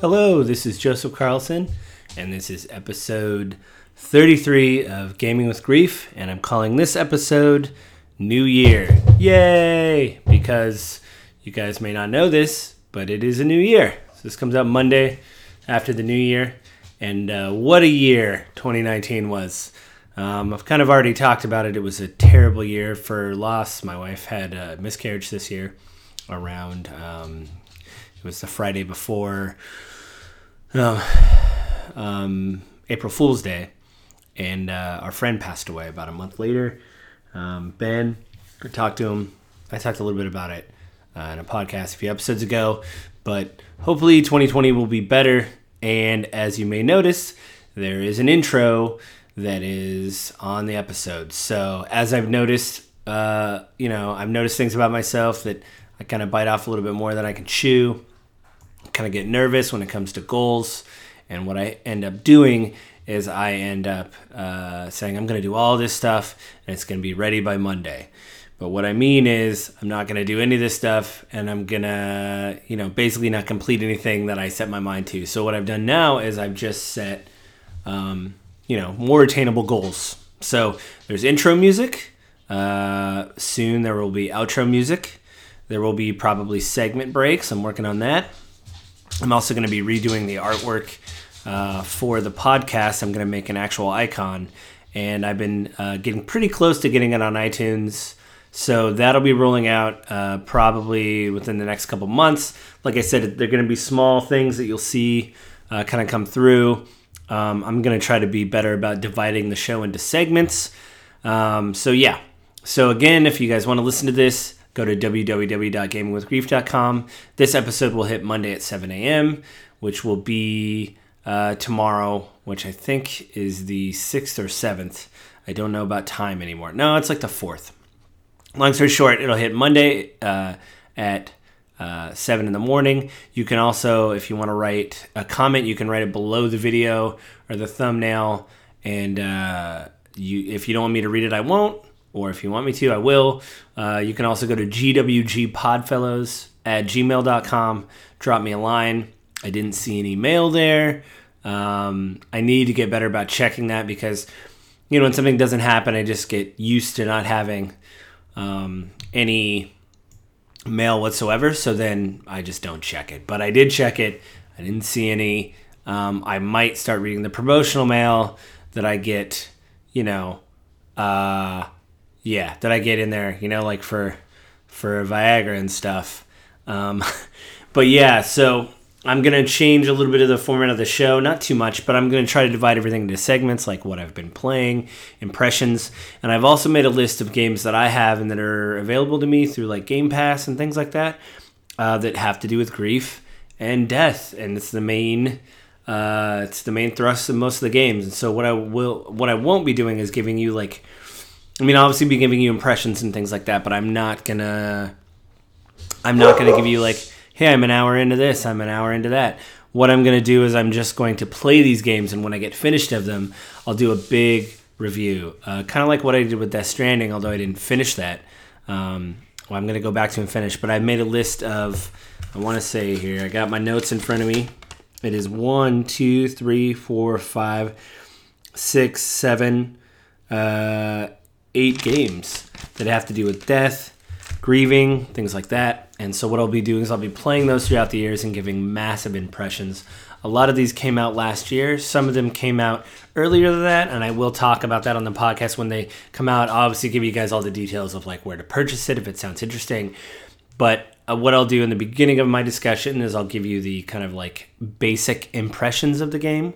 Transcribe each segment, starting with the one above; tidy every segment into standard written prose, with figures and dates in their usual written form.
Hello, this is Joseph Carlson, and this is episode 33 of Gaming with Grief, and I'm calling this episode New Year. Yay! Because you guys may not know this, but it is a new year. So this comes out Monday after the new year, and what a year 2019 was. I've kind of already talked about it. It was a terrible year for loss. My wife had a miscarriage this year around, it was the Friday before April Fool's Day. And our friend passed away about a month later. Ben, I talked to him. I talked a little bit about it in a podcast a few episodes ago. But hopefully 2020 will be better. And as you may notice, there is an intro that is on the episode. So as I've noticed, I've noticed things about myself that I kind of bite off a little bit more than I can chew. I kind of get nervous when it comes to goals. And what I end up doing is I end up saying I'm going to do all this stuff and it's going to be ready by Monday. But what I mean is I'm not going to do any of this stuff and I'm going to, basically not complete anything that I set my mind to. So what I've done now is I've just set more attainable goals. So there's intro music. Soon there will be outro music. There will be probably segment breaks. I'm working on that. I'm also going to be redoing the artwork for the podcast. I'm going to make an actual icon. And I've been getting pretty close to getting it on iTunes. So that'll be rolling out probably within the next couple months. Like I said, they're going to be small things that you'll see kind of come through. I'm going to try to be better about dividing the show into segments. So again, if you guys want to listen to this, go to www.gamingwithgrief.com. This episode will hit Monday at 7 a.m., which will be tomorrow, which I think is the 6th or 7th. I don't know about time anymore. No, it's like the 4th. Long story short, it'll hit Monday at 7 in the morning. You can also, if you want to write a comment, you can write it below the video or the thumbnail. And if you don't want me to read it, I won't. Or if you want me to, I will. You can also go to gwgpodfellows@gmail.com. Drop me a line. I didn't see any mail there. I need to get better about checking that because, when something doesn't happen, I just get used to not having any mail whatsoever, so then I just don't check it. But I did check it. I didn't see any. I might start reading the promotional mail that I get, that I get in there, like for Viagra and stuff. But yeah, so I'm going to change a little bit of the format of the show, not too much, but I'm going to try to divide everything into segments, like what I've been playing, impressions, and I've also made a list of games that I have and that are available to me through like Game Pass and things like that, that have to do with grief and death, and it's the main thrust of most of the games. And so what I won't be doing is giving you like, obviously be giving you impressions and things like that, but I'm not gonna give you like, hey, I'm an hour into this, I'm an hour into that. What I'm gonna do is I'm just going to play these games, and when I get finished of them, I'll do a big review, kind of like what I did with Death Stranding, although I didn't finish that. I'm gonna go back to and finish, but I made a list of, I want to say here, I got my notes in front of me. It is 8 games that have to do with death, grieving, things like that. And so what I'll be doing is I'll be playing those throughout the years and giving massive impressions. A lot of these came out last year. Some of them came out earlier than that, and I will talk about that on the podcast when they come out. I'll obviously give you guys all the details of like where to purchase it if it sounds interesting. But what I'll do in the beginning of my discussion is I'll give you the kind of like basic impressions of the game,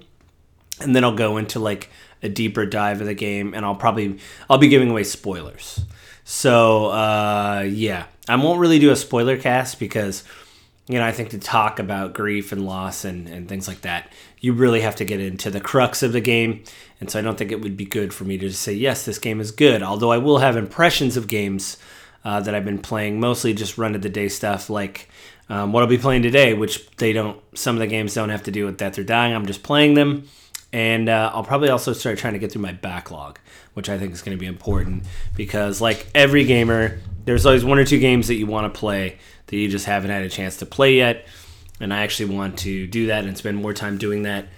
and then I'll go into like a deeper dive of the game, and I'll be giving away spoilers. So I won't really do a spoiler cast because I think to talk about grief and loss and things like that, you really have to get into the crux of the game. And so I don't think it would be good for me to just say, yes, this game is good, although I will have impressions of games that I've been playing, mostly just run of the day stuff like what I'll be playing today, which some of the games don't have to do with death or dying. I'm just playing them. And I'll probably also start trying to get through my backlog, which I think is going to be important because, like every gamer, there's always one or two games that you want to play that you just haven't had a chance to play yet. And I actually want to do that and spend more time doing that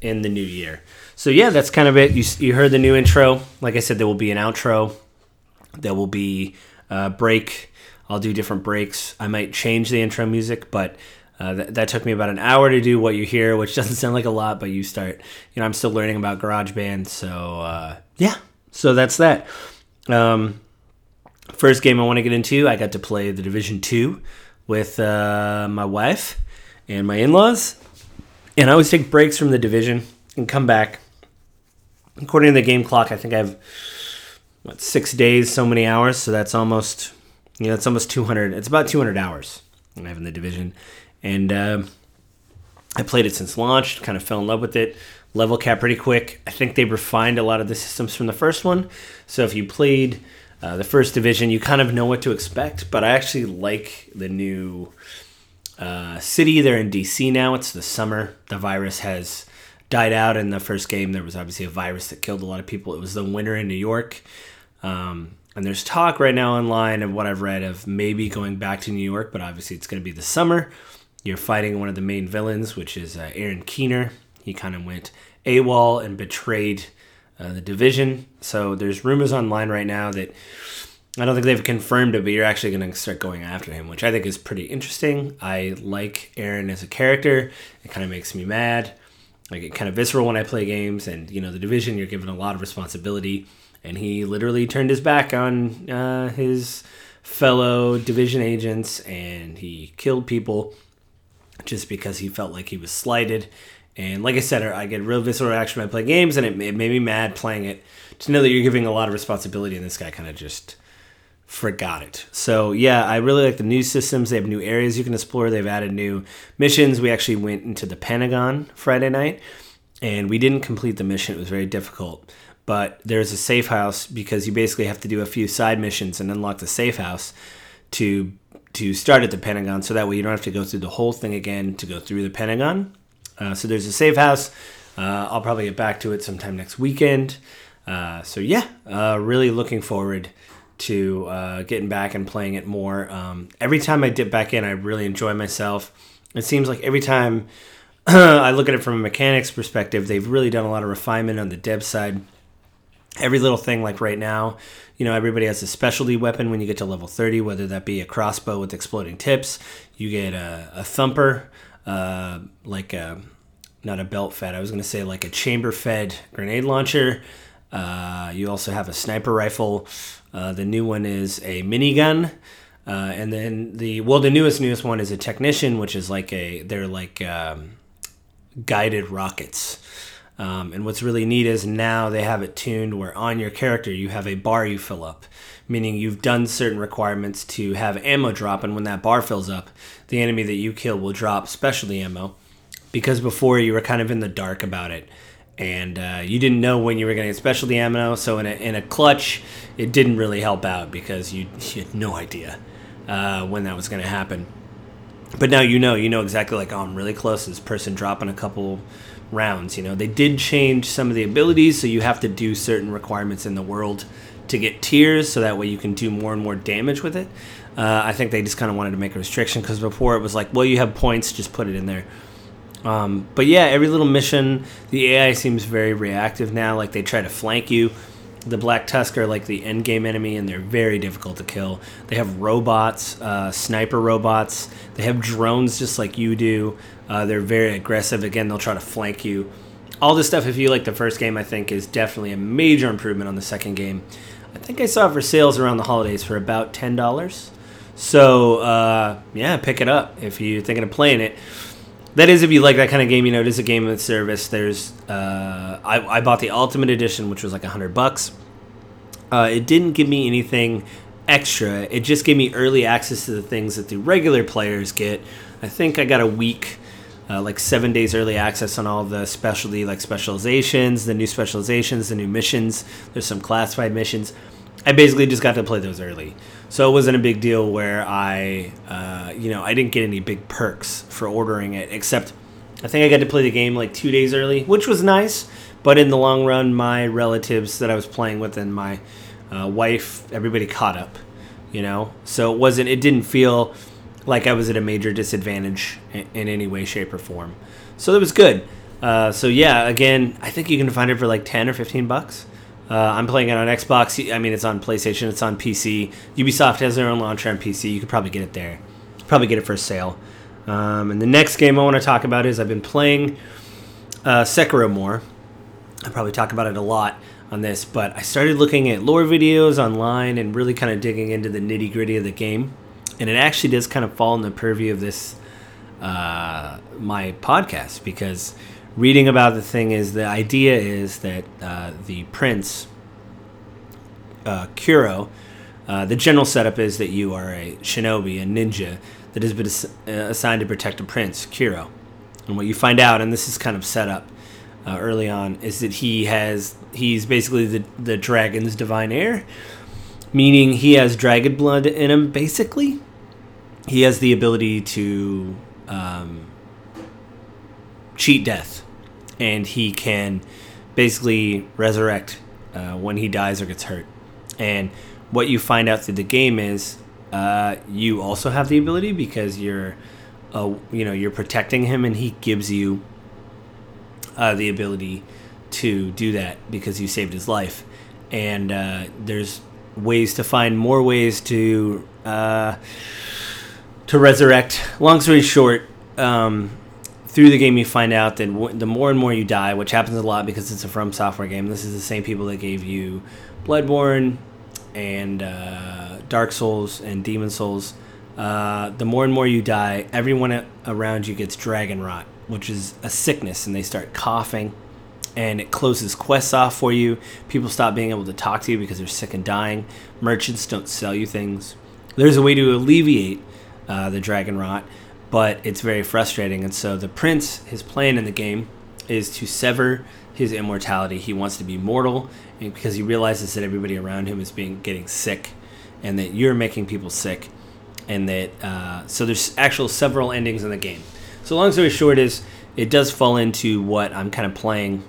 in the new year. So, yeah, that's kind of it. You heard the new intro. Like I said, there will be an outro. There will be a break. I'll do different breaks. I might change the intro music, but... that took me about an hour to do what you hear, which doesn't sound like a lot, but I'm still learning about GarageBand. So, yeah, so that's that. First game I want to get into, I got to play The Division 2 with my wife and my in-laws. And I always take breaks from The Division and come back. According to the game clock, I think I have, 6 days, so many hours. So that's almost, it's almost 200. It's about 200 hours I have in The Division. And I played it since launch, kind of fell in love with it, level cap pretty quick. I think they refined a lot of the systems from the first one. So if you played the first Division, you kind of know what to expect. But I actually like the new city. They're in D.C. now. It's the summer. The virus has died out. In the first game, there was obviously a virus that killed a lot of people. It was the winter in New York. And there's talk right now online of what I've read of maybe going back to New York. But obviously it's going to be the summer. You're fighting one of the main villains, which is Aaron Keener. He kind of went AWOL and betrayed the Division. So there's rumors online right now that I don't think they've confirmed it, but you're actually going to start going after him, which I think is pretty interesting. I like Aaron as a character. It kind of makes me mad. I get kind of visceral when I play games. And, the Division, you're given a lot of responsibility. And he literally turned his back on his fellow Division agents, and he killed people just because he felt like he was slighted. And like I said, I get real visceral reaction when I play games, and it made me mad playing it to know that you're giving a lot of responsibility, and this guy kind of just forgot it. So yeah, I really like the new systems. They have new areas you can explore. They've added new missions. We actually went into the Pentagon Friday night, and we didn't complete the mission. It was very difficult. But there's a safe house because you basically have to do a few side missions and unlock the safe house to start at the Pentagon, so that way you don't have to go through the whole thing again to go through the Pentagon. So there's a safe house. I'll probably get back to it sometime next weekend. Really looking forward to getting back and playing it more. Every time I dip back in, I really enjoy myself. It seems like every time I look at it from a mechanics perspective, they've really done a lot of refinement on the dev side. Every little thing, like right now, everybody has a specialty weapon when you get to level 30, whether that be a crossbow with exploding tips. You get a thumper, not a belt fed. I was going to say like a chamber fed grenade launcher. You also have a sniper rifle. The new one is a minigun. And then the newest one is a technician, which is guided rockets. And what's really neat is now they have it tuned where on your character you have a bar you fill up, meaning you've done certain requirements to have ammo drop, and when that bar fills up, the enemy that you kill will drop specialty ammo, because before you were kind of in the dark about it, and you didn't know when you were going to get specialty ammo, so in a clutch, it didn't really help out because you had no idea when that was going to happen. But now you know exactly, like, oh, I'm really close to this person dropping a couple rounds. They did change some of the abilities, so you have to do certain requirements in the world to get tiers, so that way you can do more and more damage with it. I think they just kind of wanted to make a restriction, because before it was like, well, you have points, just put it in there. But yeah, every little mission, the AI seems very reactive now. Like, they try to flank you. The Black Tusk are like the endgame enemy, and they're very difficult to kill. They have robots, sniper robots. They have drones just like you do. They're very aggressive. Again, they'll try to flank you. All this stuff, if you like the first game, I think is definitely a major improvement on the second game. I think I saw it for sales around the holidays for about $10. So, pick it up if you're thinking of playing it. That is, if you like that kind of game, it is a game with service. There's, I bought the Ultimate Edition, which was like $100. It didn't give me anything extra. It just gave me early access to the things that the regular players get. I think I got a week, 7 days early access on all the specialty, specializations, the new specializations, the new missions. There's some classified missions. I basically just got to play those early. So it wasn't a big deal where I didn't get any big perks for ordering it, except I think I got to play the game like 2 days early, which was nice. But in the long run, my relatives that I was playing with and my wife, everybody caught up, you know? So it wasn't, it didn't feel like I was at a major disadvantage in any way, shape, or form. So that was good. So yeah, again, I think you can find it for like 10 or 15 bucks. I'm playing it on Xbox. I mean, it's on PlayStation. It's on PC. Ubisoft has their own launcher on PC. You could probably get it there. Probably get it for a sale. And the next game I want to talk about is I've been playing Sekiro more. I probably talk about it a lot on this, but I started looking at lore videos online and really kind of digging into the nitty-gritty of the game. And it actually does kind of fall in the purview of this my podcast, because reading about the thing is, the idea is that the prince, Kuro, the general setup is that you are a shinobi, a ninja, that has been assigned to protect a prince, Kuro. And what you find out, and this is kind of set up early on, is that he's basically the dragon's divine heir, meaning he has dragon blood in him, basically. He has the ability to cheat death, and he can basically resurrect when he dies or gets hurt. And what you find out through the game is you also have the ability, because you're protecting him, and he gives you the ability to do that because you saved his life. And there's ways to find more ways to resurrect. Long story short, through the game you find out that the more and more you die, which happens a lot because it's a From Software game. This is the same people that gave you Bloodborne and Dark Souls and Demon Souls. The more and more you die, everyone around you gets Dragon Rot, which is a sickness, and they start coughing, and it closes quests off for you. People stop being able to talk to you because they're sick and dying. Merchants don't sell you things. There's a way to alleviate the Dragon Rot, but it's very frustrating. And so the prince, his plan in the game is to sever his immortality. He wants to be mortal, and because he realizes that everybody around him is getting sick, and that you're making people sick, and that so there's actual several endings in the game. So long story short is, it does fall into what I'm kind of playing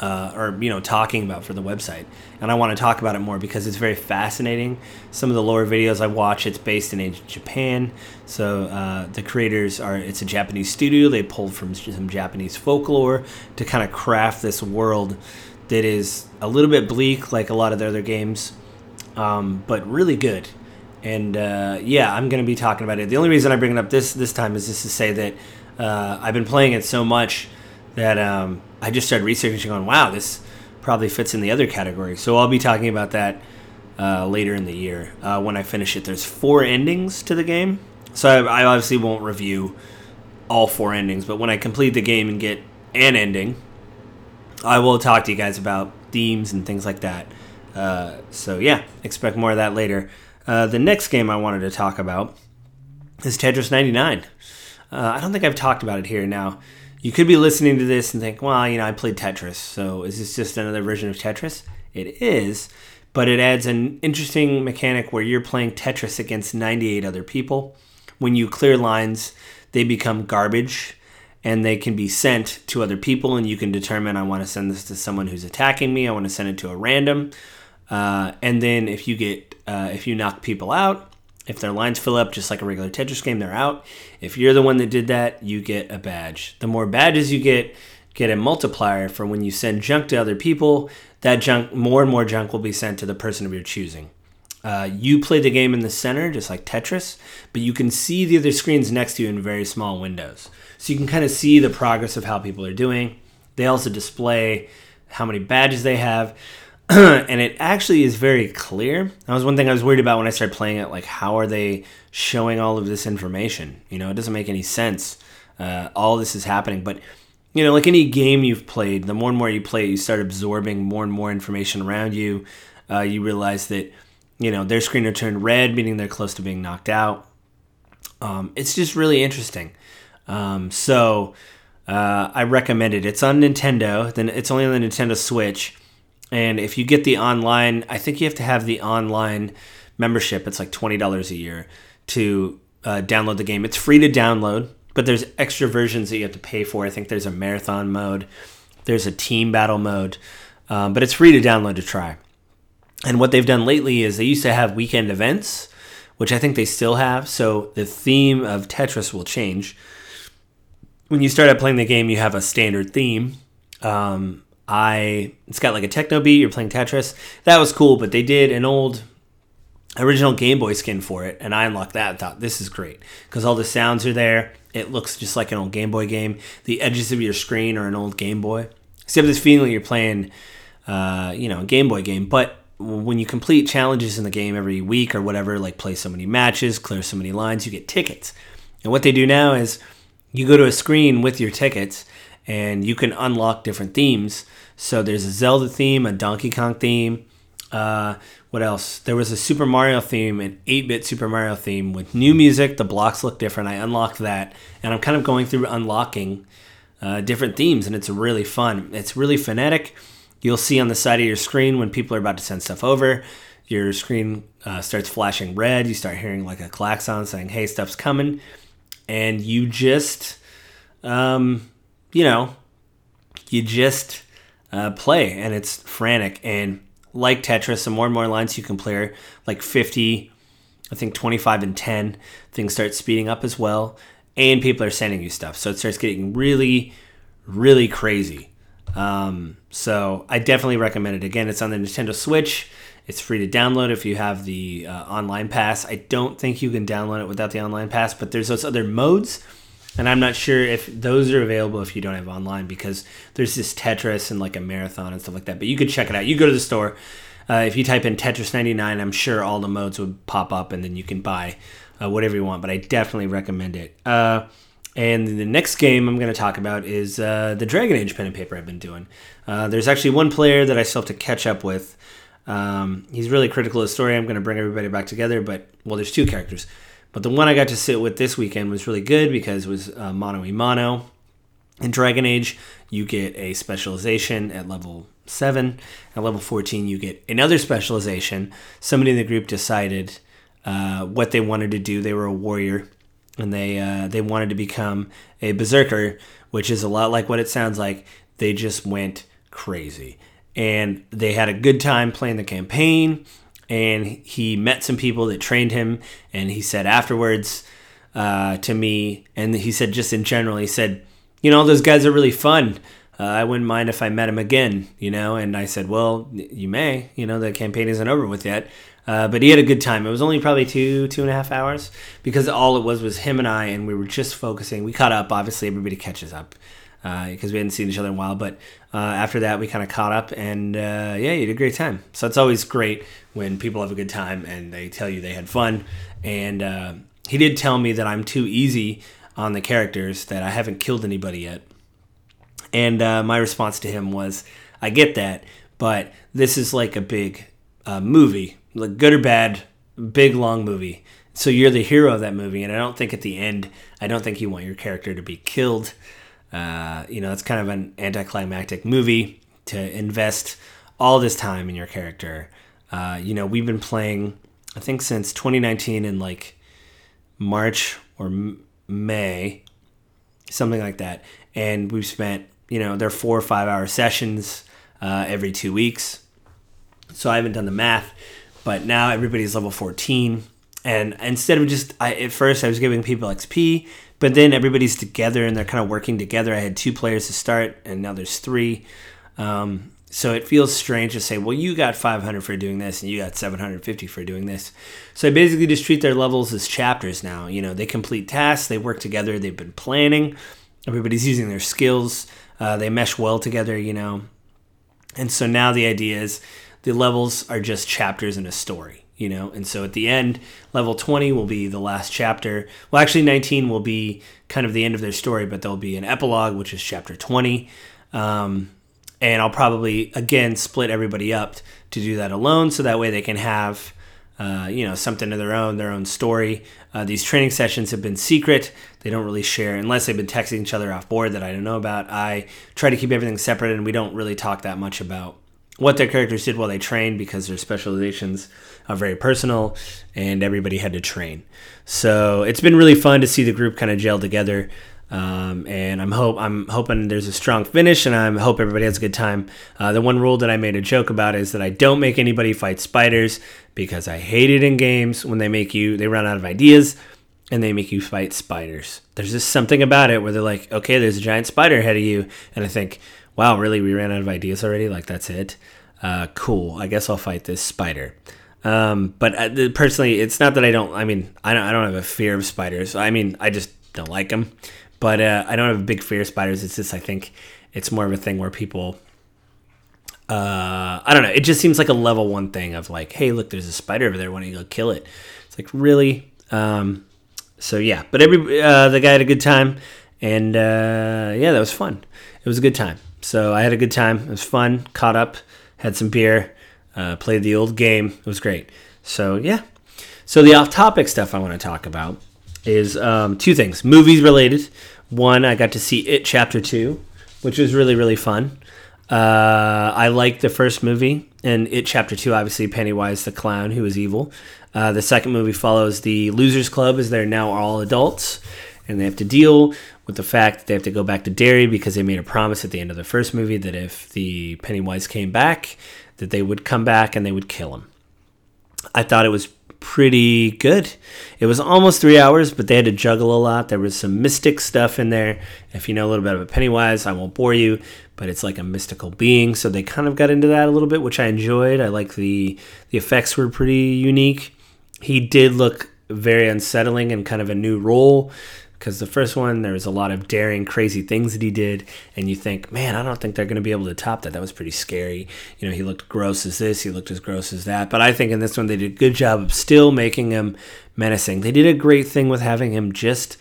or talking about for the website, and I want to talk about it more because it's very fascinating. Some of the lore videos I watch, it's based in ancient Japan, so the creators it's a Japanese studio. They pulled from some Japanese folklore to kind of craft this world that is a little bit bleak, like a lot of the other games, but really good. And I'm going to be talking about it. The only reason I bring it up this time is just to say that I've been playing it so much that I just started researching, going, wow, this probably fits in the other category. So I'll be talking about that later in the year when I finish it. There's 4 endings to the game, so I obviously won't review all 4 endings, but when I complete the game and get an ending, I will talk to you guys about themes and things like that. Expect more of that later. The next game I wanted to talk about is Tetris 99. I don't think I've talked about it here. Now, you could be listening to this and think, well, I played Tetris, so is this just another version of Tetris? It is, but it adds an interesting mechanic where you're playing Tetris against 98 other people. When you clear lines, they become garbage, and they can be sent to other people, and you can determine, I want to send this to someone who's attacking me, I want to send it to a random. And then if you get, if you knock people out, if their lines fill up just like a regular Tetris game, they're out. If you're the one that did that, you get a badge. The more badges you get a multiplier for when you send junk to other people. That junk, more and more junk will be sent to the person of your choosing. You play the game in the center, just like Tetris, but you can see the other screens next to you in very small windows. So you can kind of see the progress of how people are doing. They also display how many badges they have. And it actually is very clear. That was one thing I was worried about when I started playing it. Like, how are they showing all of this information? It doesn't make any sense. All this is happening. But, like any game you've played, the more and more you play it, you start absorbing more and more information around you. You realize that, their screen will turn red, meaning they're close to being knocked out. It's just really interesting. I recommend it. It's on Nintendo. Then it's only on the Nintendo Switch. And if you get the online, I think you have to have the online membership. It's like $20 a year to download the game. It's free to download. But there's extra versions that you have to pay for. I think there's a marathon mode. There's a team battle mode. But it's free to download to try. And what they've done lately is they used to have weekend events, which I think they still have. So the theme of Tetris will change. When you start out playing the game, you have a standard theme. It's got like a techno beat. You're playing Tetris. That was cool, but they did an old original Game Boy skin for it, and I unlocked that and thought, this is great, because all the sounds are there. It looks just like an old Game Boy game. The edges of your screen are an old Game Boy. So you have this feeling you're playing a Game Boy game, but when you complete challenges in the game every week or whatever, like play so many matches, clear so many lines, you get tickets. And what they do now is you go to a screen with your tickets, and you can unlock different themes. So there's a Zelda theme, a Donkey Kong theme. What else? There was a Super Mario theme, an 8-bit Super Mario theme with new music. The blocks look different. I unlocked that, and I'm kind of going through unlocking different themes, and it's really fun. It's really phonetic. You'll see on the side of your screen when people are about to send stuff over, your screen starts flashing red. You start hearing like a klaxon saying, hey, stuff's coming. And you just... play, and it's frantic. And like Tetris, the more and more lines you can clear, like 50, I think 25 and 10, things start speeding up as well, and people are sending you stuff. So it starts getting really, really crazy. So I definitely recommend it. Again, it's on the Nintendo Switch. It's free to download if you have the online pass. I don't think you can download it without the online pass, but there's those other modes. And I'm not sure if those are available if you don't have online, because there's this Tetris and like a marathon and stuff like that. But you could check it out. You go to the store. If you type in Tetris 99, I'm sure all the modes would pop up, and then you can buy whatever you want. But I definitely recommend it. And the next game I'm going to talk about is the Dragon Age pen and paper I've been doing. There's actually one player that I still have to catch up with. He's really critical of the story. I'm going to bring everybody back together. But, well, there's two characters. But the one I got to sit with this weekend was really good because it was mano-a-mano. In Dragon Age, you get a specialization at level 7. At level 14, you get another specialization. Somebody in the group decided what they wanted to do. They were a warrior, and they wanted to become a berserker, which is a lot like what it sounds like. They just went crazy. And they had a good time playing the campaign. And he met some people that trained him, and he said afterwards to me, and he said just in general, he said, those guys are really fun. I wouldn't mind if I met him again, And I said, well, you may. The campaign isn't over with yet. But he had a good time. It was only probably 2.5 hours, because all it was him and I, and we were just focusing. We caught up. Obviously, everybody catches up because we hadn't seen each other in a while. But after that, we kind of caught up, and you had a great time. So it's always great when people have a good time and they tell you they had fun. And he did tell me that I'm too easy on the characters, that I haven't killed anybody yet. And my response to him was, I get that, but this is like a big movie, like good or bad, big long movie. So you're the hero of that movie, and I don't think at the end, you want your character to be killed. It's kind of an anticlimactic movie to invest all this time in your character. We've been playing, I think, since 2019 in like March or May, something like that. And we've spent, they're 4 or 5 hour sessions every 2 weeks. So I haven't done the math, but now everybody's level 14. And instead of at first I was giving people XP, but then everybody's together and they're kind of working together. I had 2 players to start, and now there's 3. So it feels strange to say, well, you got 500 for doing this and you got 750 for doing this. So I basically just treat their levels as chapters now. They complete tasks, they work together, they've been planning. Everybody's using their skills. They mesh well together, And so now the idea is the levels are just chapters in a story, And so at the end, level 20 will be the last chapter. Well, actually 19 will be kind of the end of their story, but there'll be an epilogue, which is chapter 20. And I'll probably, again, split everybody up to do that alone, so that way they can have, something of their own story. These training sessions have been secret. They don't really share, unless they've been texting each other off board that I don't know about. I try to keep everything separate, and we don't really talk that much about what their characters did while they trained, because their specializations are very personal and everybody had to train. So it's been really fun to see the group kind of gel together. And I'm hoping there's a strong finish, and I hope everybody has a good time. The one rule that I made a joke about is that I don't make anybody fight spiders, because I hate it in games when they run out of ideas and they make you fight spiders. There's just something about it where they're like, okay, there's a giant spider ahead of you. And I think, wow, really, we ran out of ideas already? Like, that's it? Cool. I guess I'll fight this spider. But personally, it's not that I don't have a fear of spiders. I mean, I just don't like them. But I don't have a big fear of spiders. It's just, I think it's more of a thing where people, I don't know. It just seems like a level one thing of like, hey, look, there's a spider over there. Why don't you go kill it? It's like, really? So, yeah. But the guy had a good time. And, yeah, that was fun. It was a good time. So I had a good time. It was fun. Caught up. Had some beer. Played the old game. It was great. So, yeah. So the off-topic stuff I want to talk about is two things. Movies related. One, I got to see It Chapter 2, which was really, really fun. I liked the first movie, and It Chapter 2, obviously Pennywise the clown, who is evil. The second movie follows the Losers Club, as they're now all adults, and they have to deal with the fact that they have to go back to Derry, because they made a promise at the end of the first movie that if the Pennywise came back, that they would come back and they would kill him. I thought it was pretty good. It was almost 3 hours, but they had to juggle a lot. There was some mystic stuff in there. If you know a little bit about Pennywise, I won't bore you, but it's like a mystical being, so they kind of got into that a little bit, which I enjoyed. I like the effects were pretty unique. He did look very unsettling and kind of a new role, because the first one, there was a lot of daring, crazy things that he did, and you think, man, I don't think they're going to be able to top that. That was pretty scary. You know, he looked gross as this, he looked as gross as that, but I think in this one, they did a good job of still making him menacing. They did a great thing with having him just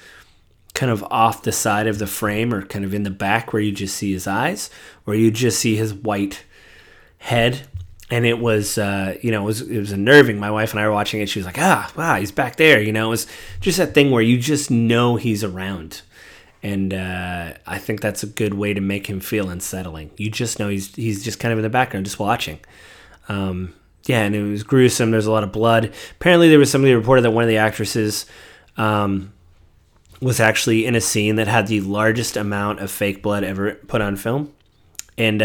kind of off the side of the frame, or kind of in the back where you just see his eyes, where you just see his white head. And it was, it was unnerving. My wife and I were watching it. She was like, wow, he's back there. You know, it was just that thing where you just know he's around. And I think that's a good way to make him feel unsettling. You just know he's just kind of in the background, just watching. And it was gruesome. There's a lot of blood. Apparently there was somebody reported that one of the actresses was actually in a scene that had the largest amount of fake blood ever put on film. And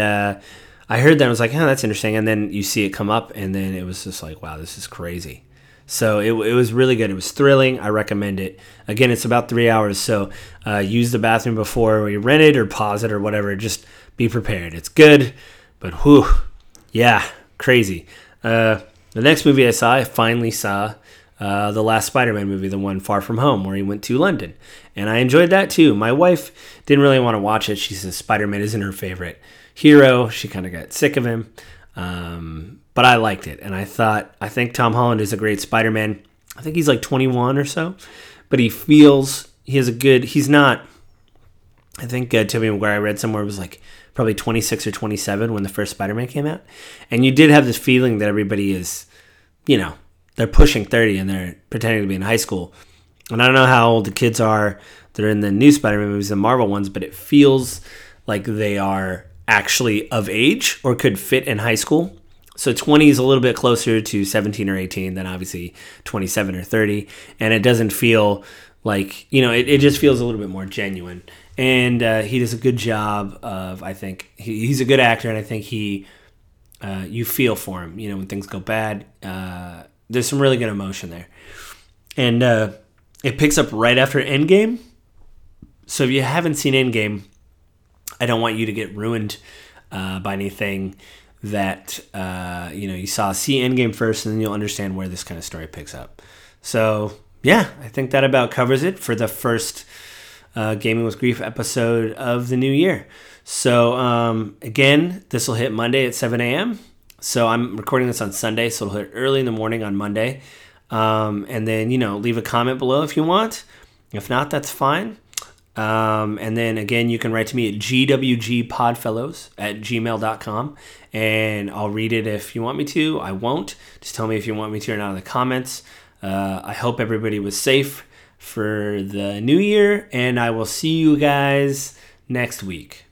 I heard that and was like, oh, that's interesting. And then you see it come up, and then it was just like, wow, this is crazy. So it was really good. It was thrilling. I recommend it. Again, it's about 3 hours, so use the bathroom before you rent it, or pause it, or whatever. Just be prepared. It's good, but whew, yeah, crazy. The next movie I finally saw, the last Spider-Man movie, the one Far From Home, where he went to London. And I enjoyed that too. My wife didn't really want to watch it. She says Spider-Man isn't her favorite hero. She kind of got sick of him, but I liked it, and I think Tom Holland is a great Spider-Man. I think he's like 21 or so, but Toby McGuire, I read somewhere, was like probably 26 or 27 when the first Spider-Man came out, and you did have this feeling that everybody is, you know, they're pushing 30 and they're pretending to be in high school. And I don't know how old the kids are that are in the new Spider-Man movies, the Marvel ones, but it feels like they are actually of age or could fit in high school. So 20 is a little bit closer to 17 or 18 than obviously 27 or 30. And it doesn't feel like, you know, it just feels a little bit more genuine. And he does a good job of, I think, he's a good actor, and I think you feel for him, you know, when things go bad. There's some really good emotion there. And it picks up right after Endgame. So if you haven't seen Endgame, I don't want you to get ruined by anything that, you saw. See Endgame first, and then you'll understand where this kind of story picks up. So, yeah, I think that about covers it for the first Gaming with Grief episode of the new year. So, again, this will hit Monday at 7 a.m. So I'm recording this on Sunday, so it'll hit early in the morning on Monday. And then, leave a comment below if you want. If not, that's fine. And then again, you can write to me at gwgpodfellows@gmail.com, and I'll read it if you want me to. I won't. Just tell me if you want me to or not in the comments. I hope everybody was safe for the new year, and I will see you guys next week.